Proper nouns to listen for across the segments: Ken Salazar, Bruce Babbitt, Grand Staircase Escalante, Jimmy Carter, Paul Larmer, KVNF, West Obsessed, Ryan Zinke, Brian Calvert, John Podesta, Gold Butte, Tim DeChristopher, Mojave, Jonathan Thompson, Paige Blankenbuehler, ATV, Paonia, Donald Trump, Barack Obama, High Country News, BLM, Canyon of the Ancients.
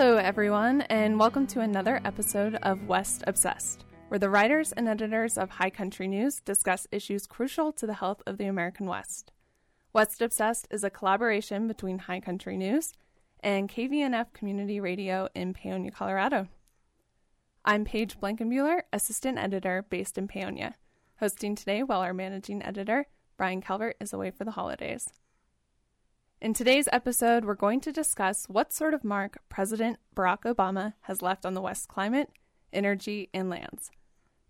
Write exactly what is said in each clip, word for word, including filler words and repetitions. Hello, everyone, and welcome to another episode of West Obsessed, where the writers and editors of High Country News discuss issues crucial to the health of the American West. West Obsessed is a collaboration between High Country News and K V N F Community Radio in Paonia, Colorado. I'm Paige Blankenbuehler, assistant editor based in Paonia, hosting today while our managing editor, Brian Calvert, is away for the holidays. In today's episode, we're going to discuss what sort of mark President Barack Obama has left on the West's climate, energy, and lands.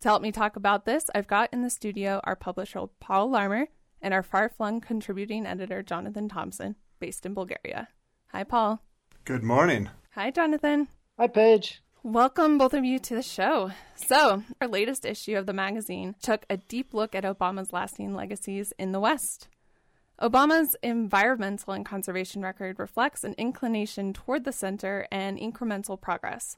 To help me talk about this, I've got in the studio our publisher, Paul Larmer, and our far-flung contributing editor, Jonathan Thompson, based in Bulgaria. Hi, Paul. Good morning. Hi, Jonathan. Hi, Paige. Welcome, both of you, to the show. So, our latest issue of the magazine took a deep look at Obama's lasting legacies in the West. Obama's environmental and conservation record reflects an inclination toward the center and incremental progress.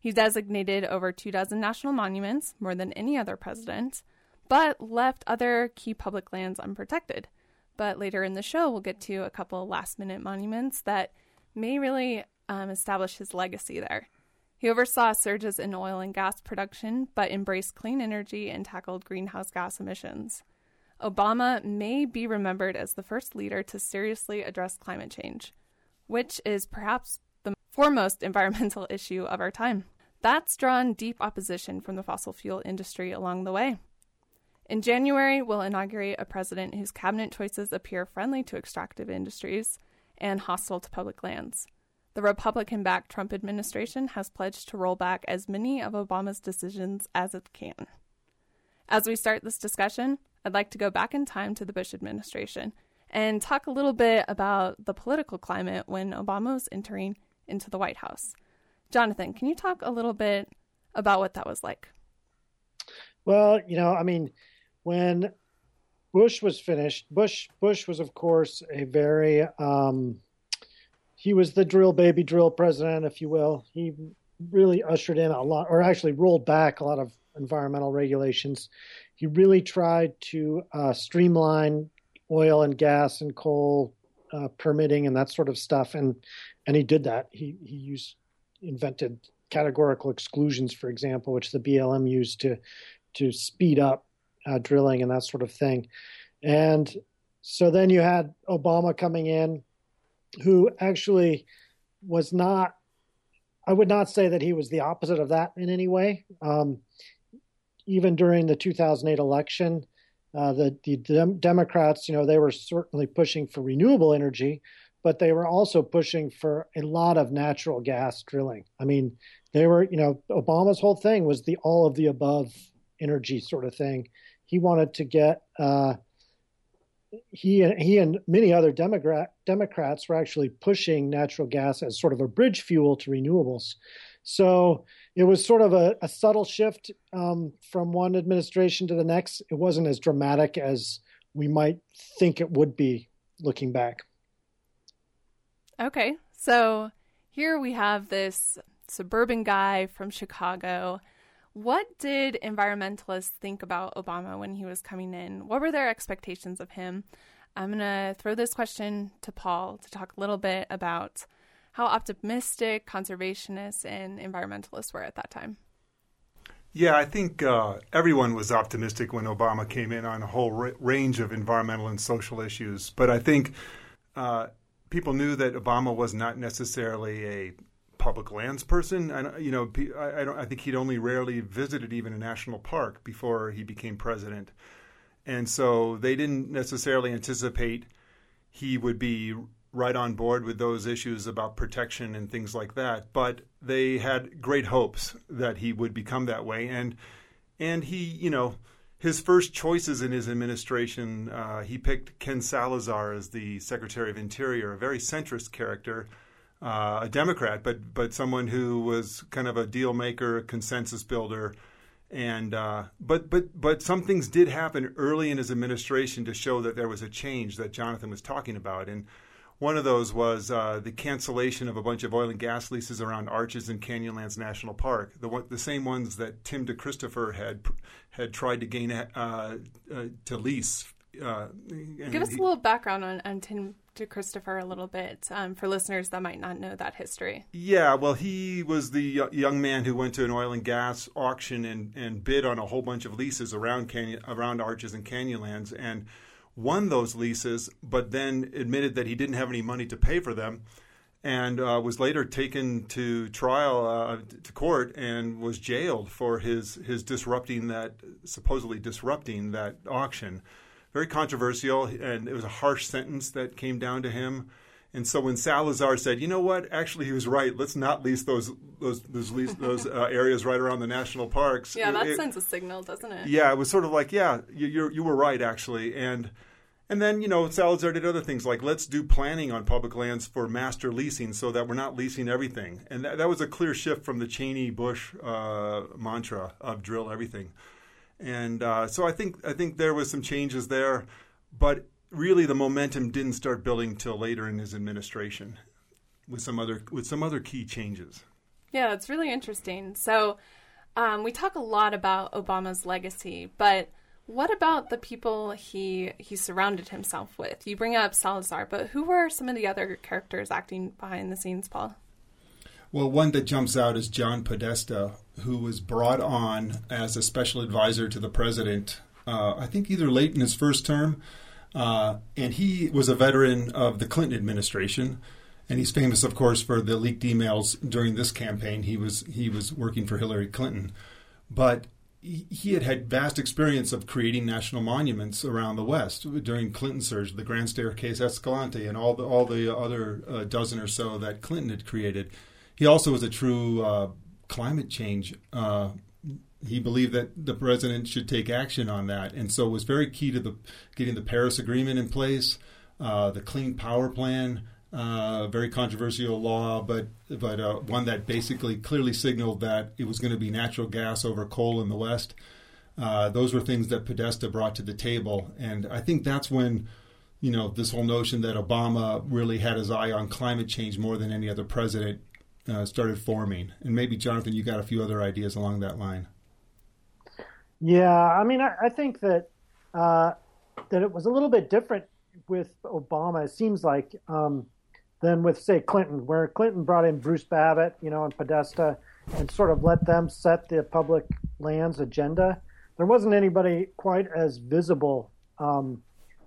He designated over two dozen national monuments, more than any other president, but left other key public lands unprotected. But later in the show, we'll get to a couple last-minute monuments that may really um, establish his legacy there. He oversaw surges in oil and gas production, but embraced clean energy and tackled greenhouse gas emissions. Obama may be remembered as the first leader to seriously address climate change, which is perhaps the foremost environmental issue of our time. That's drawn deep opposition from the fossil fuel industry along the way. In January, we'll inaugurate a president whose cabinet choices appear friendly to extractive industries and hostile to public lands. The Republican-backed Trump administration has pledged to roll back as many of Obama's decisions as it can. As we start this discussion, I'd like to go back in time to the Bush administration and talk a little bit about the political climate when Obama was entering into the White House. Jonathan, can you talk a little bit about what that was like? Well, you know, I mean, when Bush was finished, Bush Bush was, of course, a very, um, he was the drill baby drill president, if you will. He really ushered in a lot, or actually rolled back a lot of environmental regulations. He really tried to uh, streamline oil and gas and coal uh, permitting and that sort of stuff, and and he did that. He he used invented categorical exclusions, for example, which the B L M used to to speed up uh, drilling and that sort of thing. And so then you had Obama coming in, who actually was not. I would not say that he was the opposite of that in any way. Um, even during the two thousand eight election, uh, the, the dem- Democrats, you know, they were certainly pushing for renewable energy, but they were also pushing for a lot of natural gas drilling. I mean, they were, you know, Obama's whole thing was the all of the above energy sort of thing. He wanted to get, uh, he, he and many other Democrat, Democrats were actually pushing natural gas as sort of a bridge fuel to renewables. So it was sort of a, a subtle shift um, from one administration to the next. It wasn't as dramatic as we might think it would be looking back. Okay, so here we have this suburban guy from Chicago. What did environmentalists think about Obama when he was coming in? What were their expectations of him? I'm going to throw this question to Paul to talk a little bit about how optimistic conservationists and environmentalists were at that time. Yeah, I think uh, everyone was optimistic when Obama came in on a whole r- range of environmental and social issues. But I think uh, people knew that Obama was not necessarily a public lands person. I, you know, I, I, don't, I think he'd only rarely visited even a national park before he became president. And so they didn't necessarily anticipate he would be right on board with those issues about protection and things like that. But they had great hopes that he would become that way. And and he, you know, his first choices in his administration, uh, he picked Ken Salazar as the Secretary of Interior, a very centrist character, uh, a Democrat, but but someone who was kind of a deal maker, a consensus builder. And uh, but but but some things did happen early in his administration to show that there was a change that Jonathan was talking about. And one of those was uh, the cancellation of a bunch of oil and gas leases around Arches and Canyonlands National Park, the one, the same ones that Tim DeChristopher had had tried to gain uh, uh, to lease. Uh, Give us he, a little background on, on Tim DeChristopher a little bit um, for listeners that might not know that history? Yeah, well, he was the young man who went to an oil and gas auction and, and bid on a whole bunch of leases around canyon, around Arches and Canyonlands and won those leases, but then admitted that he didn't have any money to pay for them and uh, was later taken to trial, uh, to court, and was jailed for his, his disrupting that, supposedly disrupting that auction. Very controversial, and it was a harsh sentence that came down to him. And so when Salazar said, you know what, actually he was right, let's not lease those those those, lease, those uh, areas right around the national parks. Yeah, that it, sends a signal, doesn't it? Yeah, it was sort of like, yeah, you you're, you were right, actually. And and then, you know, Salazar did other things, like let's do planning on public lands for master leasing so that we're not leasing everything. And that, that was a clear shift from the Cheney-Bush uh, mantra of drill everything. And uh, so I think I think there was some changes there, but really the momentum didn't start building till later in his administration, with some other with some other key changes. Yeah, it's really interesting. So um, we talk a lot about Obama's legacy, but what about the people he he surrounded himself with? You bring up Salazar, but who were some of the other characters acting behind the scenes, Paul? Well, one that jumps out is John Podesta, who was brought on as a special advisor to the president, uh, I think either late in his first term, uh, and he was a veteran of the Clinton administration, and he's famous, of course, for the leaked emails during this campaign. He was he was working for Hillary Clinton, but he, he had had vast experience of creating national monuments around the West during Clinton's surge, the Grand Staircase Escalante, and all the, all the other uh, dozen or so that Clinton had created. He also was a true uh, climate change. Uh, he believed that the president should take action on that, and so was very key to the getting the Paris Agreement in place, uh, the Clean Power Plan, uh, very controversial law, but but uh, one that basically clearly signaled that it was going to be natural gas over coal in the West. Uh, those were things that Podesta brought to the table, and I think that's when, you know, this whole notion that Obama really had his eye on climate change more than any other president Uh, started forming. And maybe, Jonathan, you got a few other ideas along that line. Yeah, I mean, I, I think that uh, that it was a little bit different with Obama, it seems like, um, than with, say, Clinton, where Clinton brought in Bruce Babbitt, you know, and Podesta, and sort of let them set the public lands agenda. There wasn't anybody quite as visible um,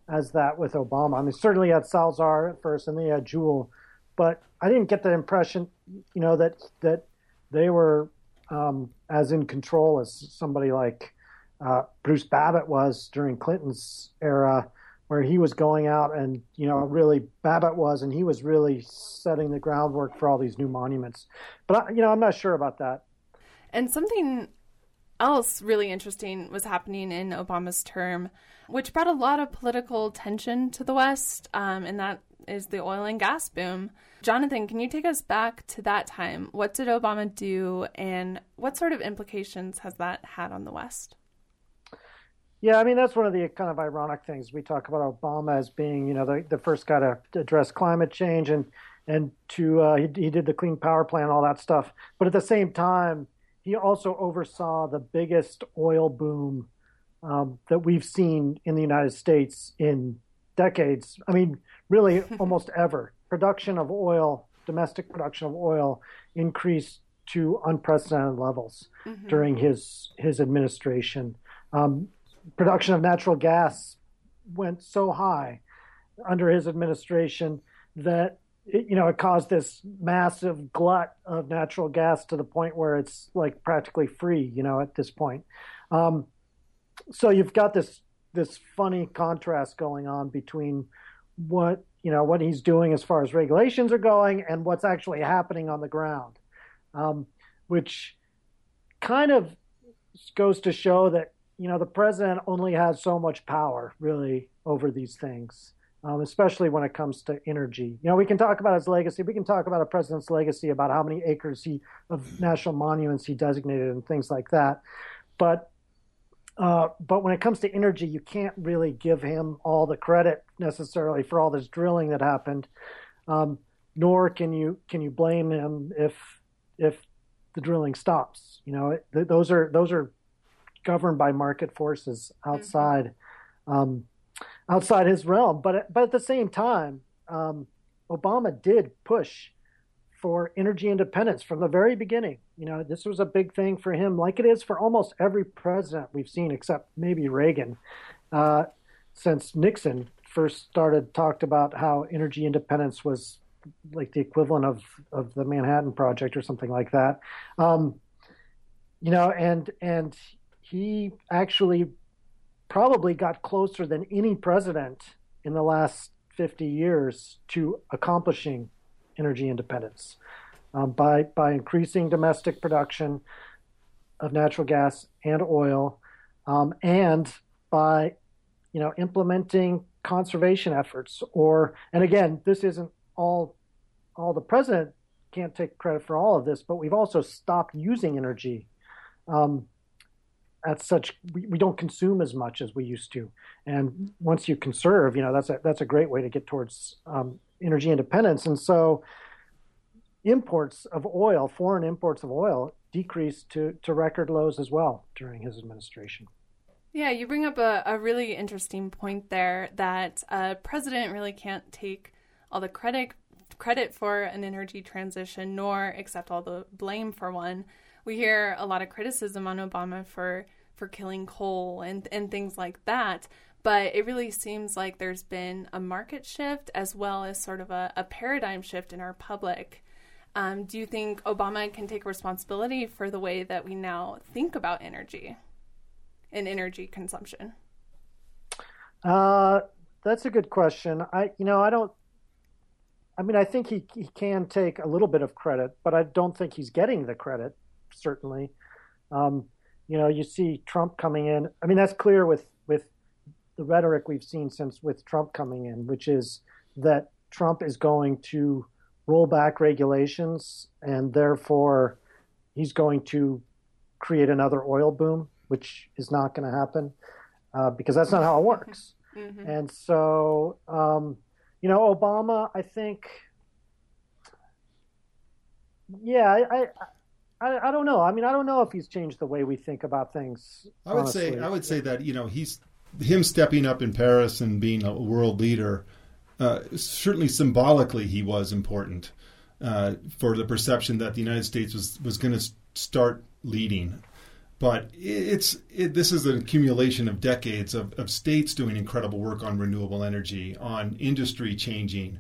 as that with Obama. I mean, certainly had Salazar at first, and then he had Jewell. But I didn't get the impression, you know, that that they were um, as in control as somebody like uh, Bruce Babbitt was during Clinton's era, where he was going out and, you know, really Babbitt was, and he was really setting the groundwork for all these new monuments. But, I, you know, I'm not sure about that. And something else really interesting was happening in Obama's term, which brought a lot of political tension to the West, um, and that is the oil and gas boom. Jonathan, can you take us back to that time? What did Obama do, and what sort of implications has that had on the West? Yeah, I mean, that's one of the kind of ironic things. We talk about Obama as being, you know, the, the first guy to address climate change, and and to uh, he, he did the Clean Power Plan, all that stuff. But at the same time, he also oversaw the biggest oil boom um, that we've seen in the United States in decades. I mean, really almost ever. Production of oil, domestic production of oil, increased to unprecedented levels mm-hmm. during his his administration. Um, production of natural gas went so high under his administration that it, you know, it caused this massive glut of natural gas to the point where it's like practically free, you know, at this point. Um, so you've got this this funny contrast going on between what, you know, what he's doing as far as regulations are going and what's actually happening on the ground, um, which kind of goes to show that, you know, the president only has so much power really over these things, um, especially when it comes to energy. You know, we can talk about his legacy. We can talk about a president's legacy, about how many acres he of national monuments he designated and things like that. But Uh, but when it comes to energy, you can't really give him all the credit necessarily for all this drilling that happened, um, nor can you can you blame him if if the drilling stops. You know, it, th- those are those are governed by market forces outside mm-hmm. um, outside his realm. But but at the same time, um, Obama did push for energy independence from the very beginning. You know, this was a big thing for him, like it is for almost every president we've seen, except maybe Reagan, uh, since Nixon first started, talked about how energy independence was like the equivalent of, of the Manhattan Project or something like that. Um, you know, and, and he actually probably got closer than any president in the last fifty years to accomplishing energy independence um, by, by increasing domestic production of natural gas and oil, um, and by, you know, implementing conservation efforts. Or, and again, this isn't all, all the president can't take credit for all of this, but we've also stopped using energy um, at such, we, we don't consume as much as we used to. And once you conserve, you know, that's a, that's a great way to get towards um, energy independence. And so imports of oil, foreign imports of oil, decreased to, to record lows as well during his administration. Yeah, you bring up a, a really interesting point there, that a president really can't take all the credit credit for an energy transition, nor accept all the blame for one. We hear a lot of criticism on Obama for, for killing coal and, and things like that, but it really seems like there's been a market shift as well as sort of a, a paradigm shift in our public. Um, do you think Obama can take responsibility for the way that we now think about energy and energy consumption? Uh, that's a good question. I, you know, I don't, I mean, I think he, he can take a little bit of credit, but I don't think he's getting the credit, certainly. Um, you know, you see Trump coming in. I mean, that's clear with, with the rhetoric we've seen since with Trump coming in, which is that Trump is going to roll back regulations, and therefore he's going to create another oil boom, which is not going to happen uh, because that's not how it works. Mm-hmm. And so... Um, You know, Obama, I think, yeah, I, I, I don't know. I mean, I don't know if he's changed the way we think about things. I would honestly. say, I would say that, you know, he's him stepping up in Paris and being a world leader. Uh, certainly, symbolically, he was important uh, for the perception that the United States was was going to start leading. But it's it, this is an accumulation of decades of, of states doing incredible work on renewable energy, on industry changing.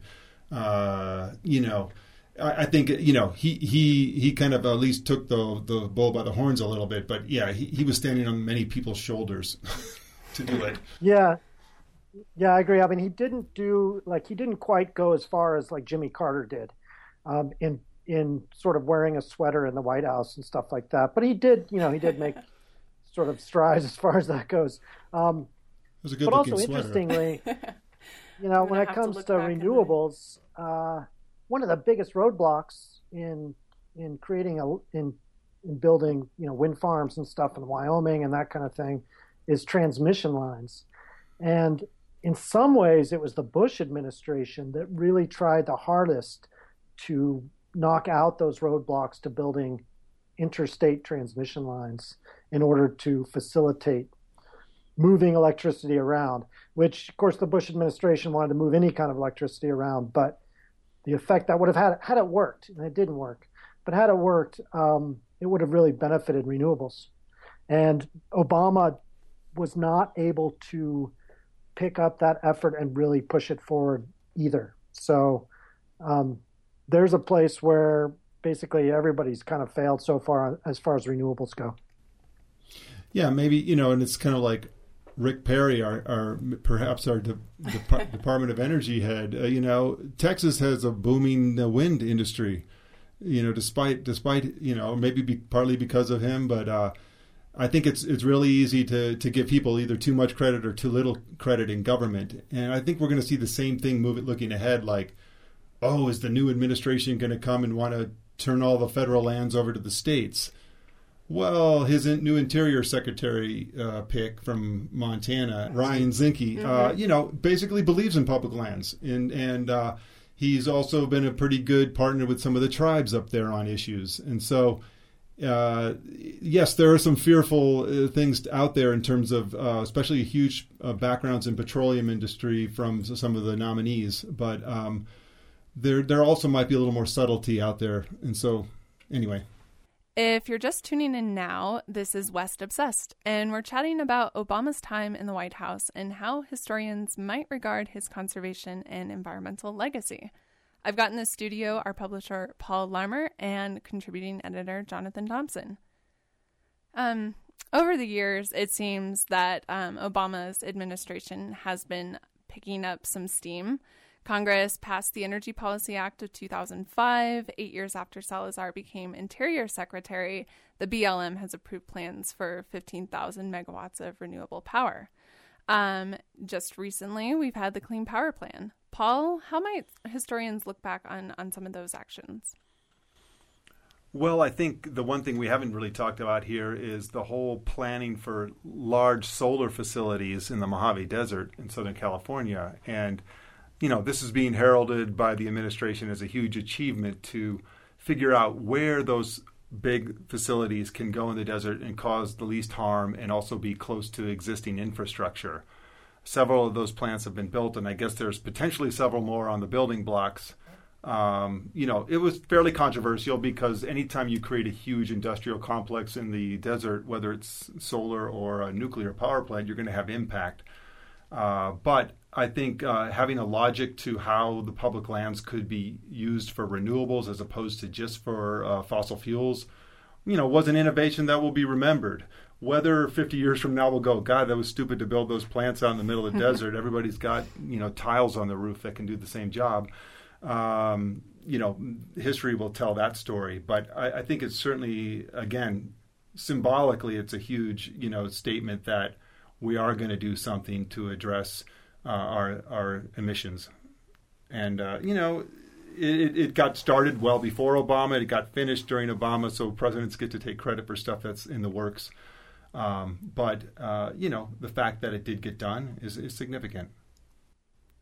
Uh, you know, I, I think you know he, he he kind of at least took the the bull by the horns a little bit. But yeah, he, he was standing on many people's shoulders to do it. Yeah, yeah, I agree. I mean, he didn't do like he didn't quite go as far as like Jimmy Carter did um, in. in sort of wearing a sweater in the White House and stuff like that. But he did, you know, he did make sort of strides as far as that goes. Um, it was a good but also sweater. Interestingly, you know, when it comes to, to renewables, uh, one of the biggest roadblocks in, in creating, a, in, in building, you know, wind farms and stuff in Wyoming and that kind of thing is transmission lines. And in some ways it was the Bush administration that really tried the hardest to knock out those roadblocks to building interstate transmission lines in order to facilitate moving electricity around, which, of course, the Bush administration wanted to move any kind of electricity around, but the effect that would have had, had it worked, and it didn't work, but had it worked, um, it would have really benefited renewables. And Obama was not able to pick up that effort and really push it forward either. So, um, there's a place where basically everybody's kind of failed so far as far as renewables go. Yeah, maybe, you know, and it's kind of like Rick Perry, our, our perhaps our de- de- Department of Energy head, uh, you know, Texas has a booming wind industry, you know, despite, despite you know, maybe be partly because of him, but uh, I think it's it's really easy to, to give people either too much credit or too little credit in government. And I think we're going to see the same thing move it looking ahead, like, oh, is the new administration going to come and want to turn all the federal lands over to the states? Well, his new Interior Secretary uh, pick from Montana, Ryan Zinke, mm-hmm. uh, you know, basically believes in public lands. And, and uh, he's also been a pretty good partner with some of the tribes up there on issues. And so uh, yes, there are some fearful things out there in terms of uh, especially huge uh, backgrounds in petroleum industry from some of the nominees. But um, there there also might be a little more subtlety out there. And so anyway. If you're just tuning in now, this is West Obsessed, and we're chatting about Obama's time in the White House and how historians might regard his conservation and environmental legacy. I've got in the studio our publisher, Paul Larmer, and contributing editor, Jonathan Thompson. Um, over the years, it seems that um, Obama's administration has been picking up some steam. Congress passed the Energy Policy Act of two thousand five. Eight years after Salazar became Interior Secretary, the B L M has approved plans for fifteen thousand megawatts of renewable power. Um, just recently, we've had the Clean Power Plan. Paul, how might historians look back on, on some of those actions? Well, I think the one thing we haven't really talked about here is the whole planning for large solar facilities in the Mojave Desert in Southern California. And you know, this is being heralded by the administration as a huge achievement to figure out where those big facilities can go in the desert and cause the least harm and also be close to existing infrastructure. Several of those plants have been built, and I guess there's potentially several more on the building blocks. Um, you know, it was fairly controversial because anytime you create a huge industrial complex in the desert, whether it's solar or a nuclear power plant, you're going to have impact. Uh, but I think uh, having a logic to how the public lands could be used for renewables as opposed to just for uh, fossil fuels, you know, was an innovation that will be remembered. Whether fifty years from now we'll go, God, that was stupid to build those plants out in the middle of the desert. Everybody's got, you know, tiles on the roof that can do the same job. Um, you know, history will tell that story. But I, I think it's certainly, again, symbolically, it's a huge, you know, statement that we are going to do something to address Uh, our our emissions. And, uh, you know, it, it got started well before Obama. It got finished during Obama, so presidents get to take credit for stuff that's in the works. Um, but, uh, you know, the fact that it did get done is, is significant.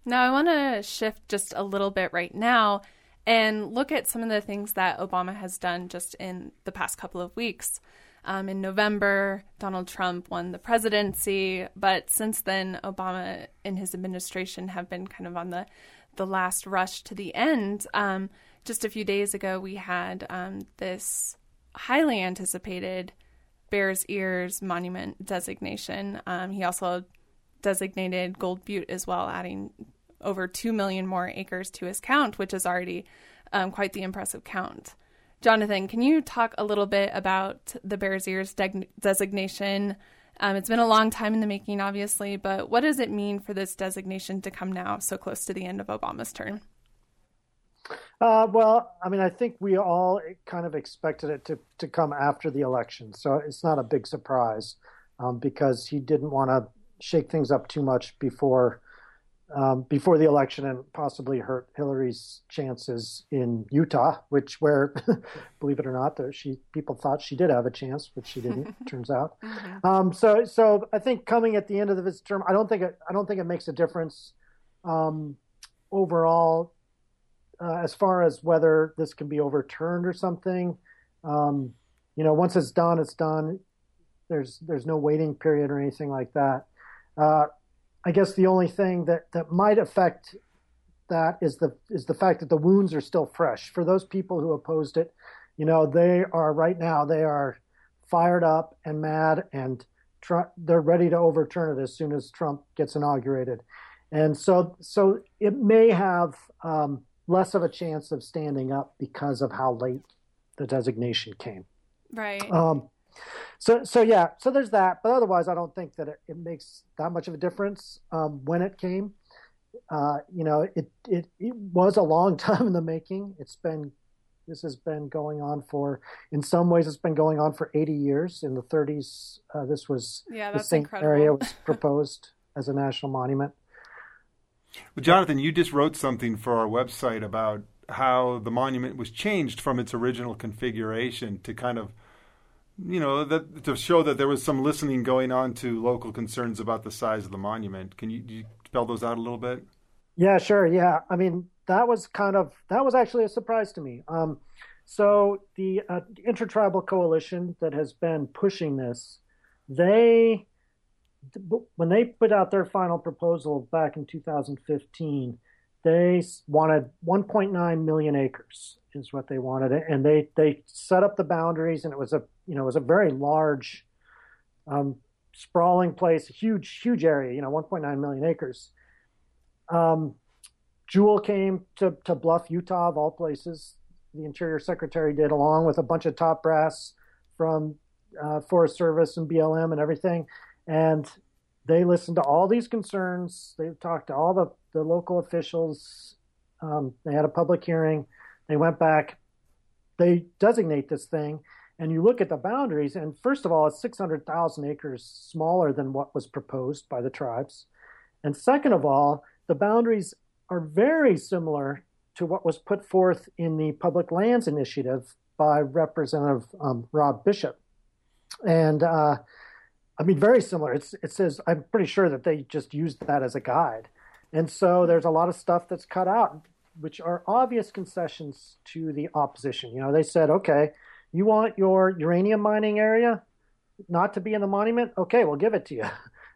Now, I want to shift just a little bit right now and look at some of the things that Obama has done just in the past couple of weeks. Um, in November, Donald Trump won the presidency, but since then, Obama and his administration have been kind of on the, the last rush to the end. Um, just a few days ago, we had um, this highly anticipated Bears Ears monument designation. Um, he also designated Gold Butte as well, adding over two million more acres to his count, which is already um, quite the impressive count. Jonathan, can you talk a little bit about the Bears Ears de- designation? Um, it's been a long time in the making, obviously, but what does it mean for this designation to come now so close to the end of Obama's term? Uh, well, I mean, I think we all kind of expected it to, to come after the election, so it's not a big surprise um, because he didn't want to shake things up too much before Um, before the election and possibly hurt Hillary's chances in Utah, which where, believe it or not, she people thought she did have a chance, but she didn't. Turns out. Um, so, so I think coming at the end of his term, I don't think it, I don't think it makes a difference um, overall uh, as far as whether this can be overturned or something. Um, you know, once it's done, it's done. There's there's no waiting period or anything like that. Uh, I guess the only thing that, that might affect that is the is the fact that the wounds are still fresh. For those people who opposed it, you know, they are right now, they are fired up and mad and try, they're ready to overturn it as soon as Trump gets inaugurated. And so so it may have um, less of a chance of standing up because of how late the designation came. Right. Um, So, so yeah, so there's that. But otherwise, I don't think that it, it makes that much of a difference um, when it came. Uh, you know, it, it it was a long time in the making. It's been, this has been going on for, in some ways, it's been going on for eighty years. In the thirties, uh, this was, yeah, the same area was proposed as a national monument. Well, Jonathan, you just wrote something for our website about how the monument was changed from its original configuration to kind of, you know, that to show that there was some listening going on to local concerns about the size of the monument. Can you, you spell those out a little bit? Yeah, sure. Yeah. I mean, that was kind of, that was actually a surprise to me. Um, So the uh, Intertribal Coalition that has been pushing this, they when they put out their final proposal back in two thousand fifteen, they wanted one point nine million acres is what they wanted, and they they set up the boundaries, and it was a you know it was a very large, um, sprawling place, huge huge area, you know, one point nine million acres. Um, Jewell came to to Bluff, Utah, of all places. The Interior Secretary did, along with a bunch of top brass from uh, Forest Service and B L M and everything. And they listened to all these concerns. They talked to all the, the local officials. Um, they had a public hearing. They went back. They designate this thing. And you look at the boundaries. And first of all, it's six hundred thousand acres smaller than what was proposed by the tribes. And second of all, the boundaries are very similar to what was put forth in the Public Lands Initiative by Representative um, Rob Bishop. And uh, I mean, very similar. It's, it says, I'm pretty sure that they just used that as a guide. And so there's a lot of stuff that's cut out, which are obvious concessions to the opposition. You know, they said, okay, you want your uranium mining area not to be in the monument? Okay, we'll give it to you.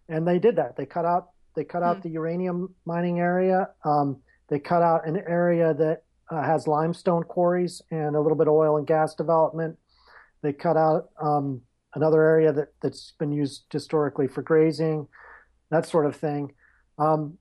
And they did that. They cut out, they cut out mm-hmm. the uranium mining area. Um, They cut out an area that uh, has limestone quarries and a little bit of oil and gas development. They cut out um, another area that, that's been used historically for grazing, that sort of thing. Um,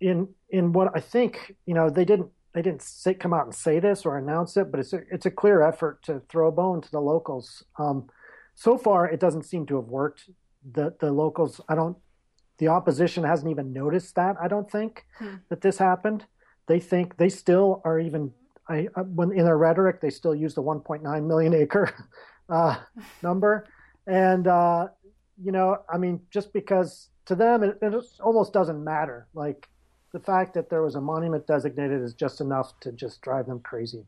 in in what I think, you know, they didn't they didn't say, come out and say this or announce it, but it's a, it's a clear effort to throw a bone to the locals. Um, so far, it doesn't seem to have worked. The the locals, I don't. The opposition hasn't even noticed that, I don't think, hmm. that this happened. They think they still are even I, I, when in their rhetoric, they still use the one point nine million acre uh, number. And, uh, you know, I mean, just because to them, it, it almost doesn't matter. Like the fact that there was a monument designated is just enough to just drive them crazy.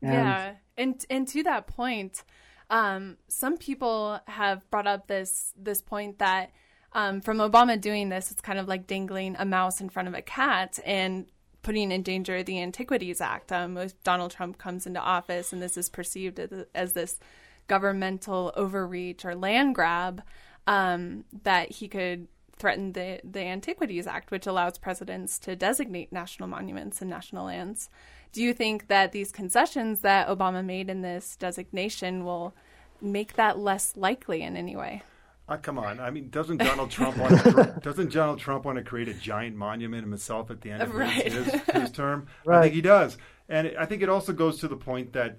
And, yeah. And, and to that point, um, some people have brought up this this point that Um, from Obama doing this, it's kind of like dangling a mouse in front of a cat and putting in danger the Antiquities Act. Um, if Donald Trump comes into office and this is perceived as, as this governmental overreach or land grab, um, that he could threaten the, the Antiquities Act, which allows presidents to designate national monuments and national lands. Do you think that these concessions that Obama made in this designation will make that less likely in any way? Oh, come on! I mean, doesn't Donald Trump want to, doesn't Donald Trump want to create a giant monument of himself at the end of right. his, his, his term? Right. I think he does, and I think it also goes to the point that,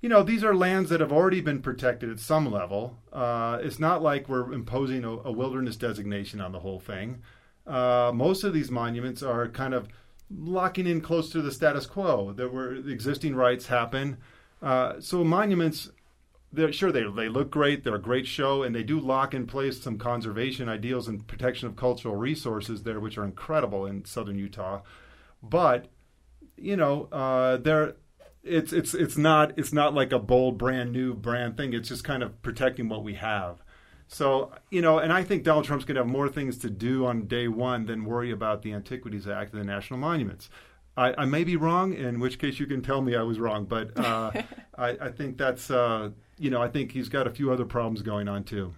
you know, these are lands that have already been protected at some level. Uh, it's not like we're imposing a, a wilderness designation on the whole thing. Uh, most of these monuments are kind of locking in close to the status quo. There were existing rights happen, uh, so monuments. They're, sure, they they look great. They're a great show, and they do lock in place some conservation ideals and protection of cultural resources there, which are incredible in southern Utah. But you know, uh, they're it's it's it's not it's not like a bold, brand new brand thing. It's just kind of protecting what we have. So you know, and I think Donald Trump's going to have more things to do on day one than worry about the Antiquities Act and the national monuments. I, I may be wrong, in which case you can tell me I was wrong. But uh, I, I think that's. Uh, You know, I think he's got a few other problems going on, too.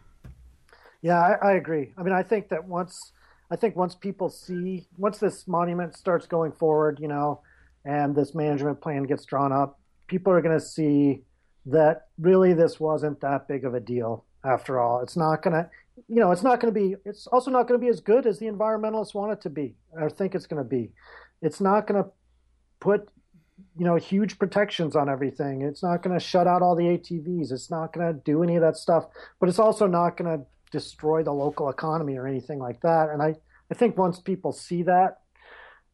Yeah, I, I agree. I mean, I think that once I think once people see once this monument starts going forward, you know, and this management plan gets drawn up, people are going to see that really this wasn't that big of a deal. After all, it's not going to you know, it's not going to be it's also not going to be as good as the environmentalists want it to be or think it's going to be. It's not going to put you know, huge protections on everything. It's not going to shut out all the A T Vs. It's not going to do any of that stuff, but it's also not going to destroy the local economy or anything like that. And I, I think once people see that,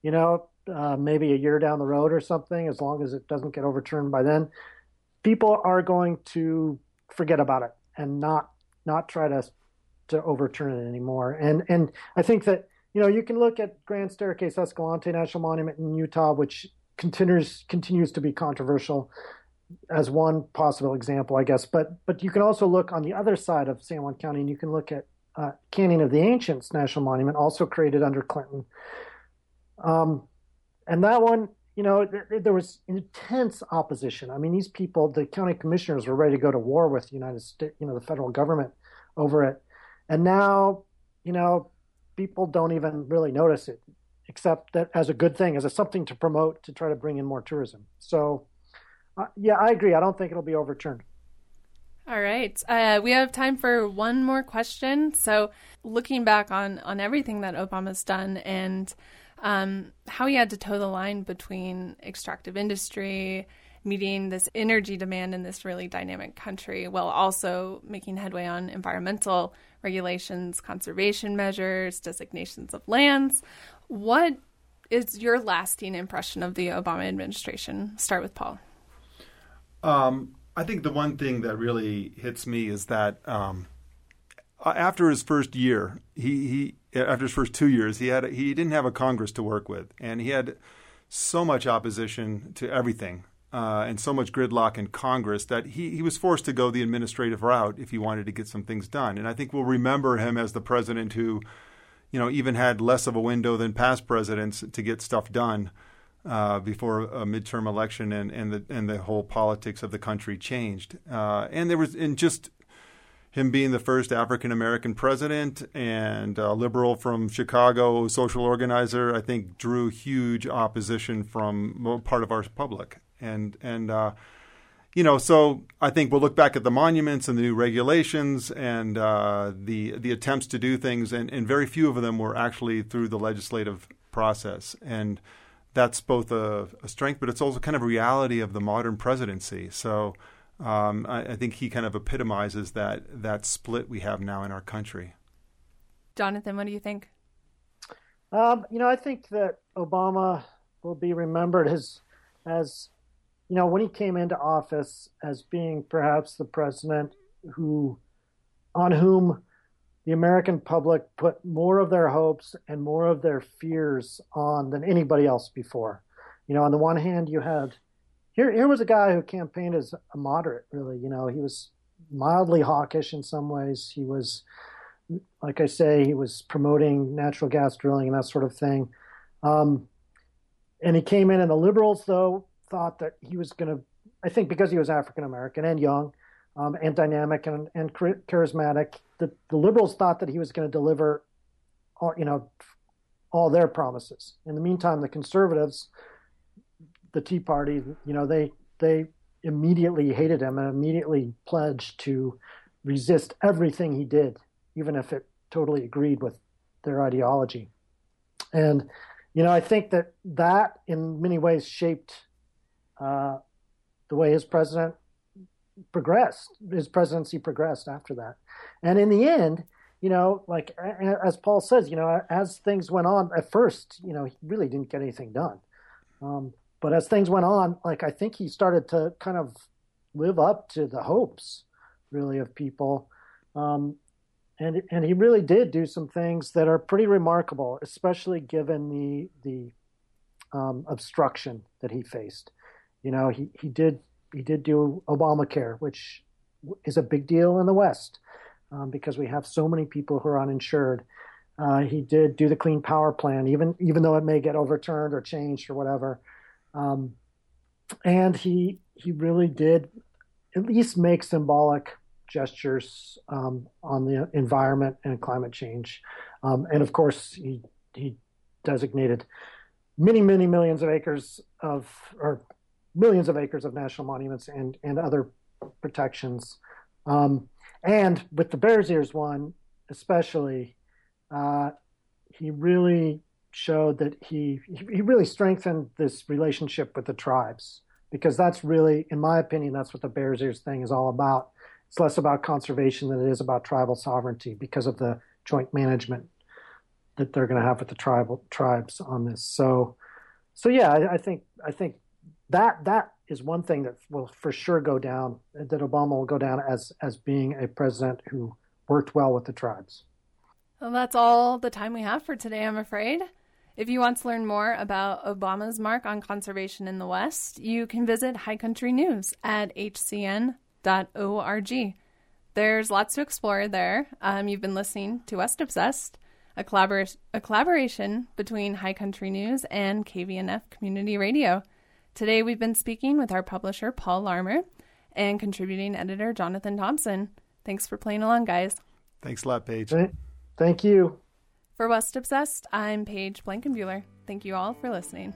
you know, uh, maybe a year down the road or something, as long as it doesn't get overturned by then, people are going to forget about it and not, not try to, to overturn it anymore. And, and I think that, you know, you can look at Grand Staircase Escalante National Monument in Utah, which continues continues to be controversial as one possible example, I guess. But but you can also look on the other side of San Juan County, and you can look at uh, Canyon of the Ancients National Monument, also created under Clinton. Um, and that one, you know, there, there was intense opposition. I mean, these people, the county commissioners, were ready to go to war with the United States, you know, the federal government over it. And now, you know, people don't even really notice it, except that as a good thing, as a something to promote, to try to bring in more tourism. So, uh, yeah, I agree. I don't think it'll be overturned. All right. Uh, we have time for one more question. So looking back on, on everything that Obama's done and um, how he had to toe the line between extractive industry, meeting this energy demand in this really dynamic country, while also making headway on environmental regulations, conservation measures, designations of lands. What is your lasting impression of the Obama administration? Start with Paul. Um I think the one thing that really hits me is that um, after his first year, he, he after his first two years, he had he didn't have a Congress to work with, and he had so much opposition to everything uh, and so much gridlock in Congress that he, he was forced to go the administrative route if he wanted to get some things done. And I think we'll remember him as the president who, you know, even had less of a window than past presidents to get stuff done. Uh, before a midterm election and, and the and the whole politics of the country changed. Uh, and there was and just him being the first African-American president and a liberal from Chicago, social organizer, I think drew huge opposition from part of our public. And, and uh, you know, so I think we'll look back at the monuments and the new regulations and uh, the, the attempts to do things, and, and very few of them were actually through the legislative process. And that's both a, a strength, but it's also kind of a reality of the modern presidency. So um, I, I think he kind of epitomizes that that split we have now in our country. Jonathan, what do you think? Um, you know, I think that Obama will be remembered as, as, you know, when he came into office, as being perhaps the president who, on whom the American public put more of their hopes and more of their fears on than anybody else before. You know, on the one hand, you had, here here was a guy who campaigned as a moderate, really. You know, he was mildly hawkish in some ways. He was, like I say, he was promoting natural gas drilling and that sort of thing. Um, and he came in, and the liberals, though, thought that he was going to, I think because he was African-American and young, Um, and dynamic and, and charismatic, the, the liberals thought that he was going to deliver all, you know, all their promises. In the meantime, the conservatives, the Tea Party, you know, they they immediately hated him and immediately pledged to resist everything he did, even if it totally agreed with their ideology. And, you know, I think that that in many ways shaped uh, the way his president progressed, his presidency progressed after that. And in the end, you know, like, as Paul says, you know, as things went on, at first, you know, he really didn't get anything done. Um, but as things went on, like, I think he started to kind of live up to the hopes, really, of people. Um, and and he really did do some things that are pretty remarkable, especially given the the um, obstruction that he faced. You know, he, he did He did do Obamacare, which is a big deal in the West um, because we have so many people who are uninsured. Uh, he did do the Clean Power Plan, even even though it may get overturned or changed or whatever. Um, and he he really did at least make symbolic gestures um, on the environment and climate change. Um, and of course, he he designated many, many millions of acres of or. millions of acres of national monuments and, and other protections. Um, and with the Bears Ears one, especially, uh, he really showed that he, he really strengthened this relationship with the tribes, because that's really, in my opinion, that's what the Bears Ears thing is all about. It's less about conservation than it is about tribal sovereignty, because of the joint management that they're going to have with the tribal tribes on this. So, so yeah, I, I think, I think, That that is one thing that will for sure go down, that Obama will go down as as being a president who worked well with the tribes. Well, that's all the time we have for today, I'm afraid. If you want to learn more about Obama's mark on conservation in the West, you can visit High Country News at h c n dot org. There's lots to explore there. Um, you've been listening to West Obsessed. a, collabor- a collaboration between High Country News and K V N F Community Radio. Today we've been speaking with our publisher, Paul Larmer, and contributing editor, Jonathan Thompson. Thanks for playing along, guys. Thanks a lot, Paige. Thank you. For West Obsessed, I'm Paige Blankenbuehler. Thank you all for listening.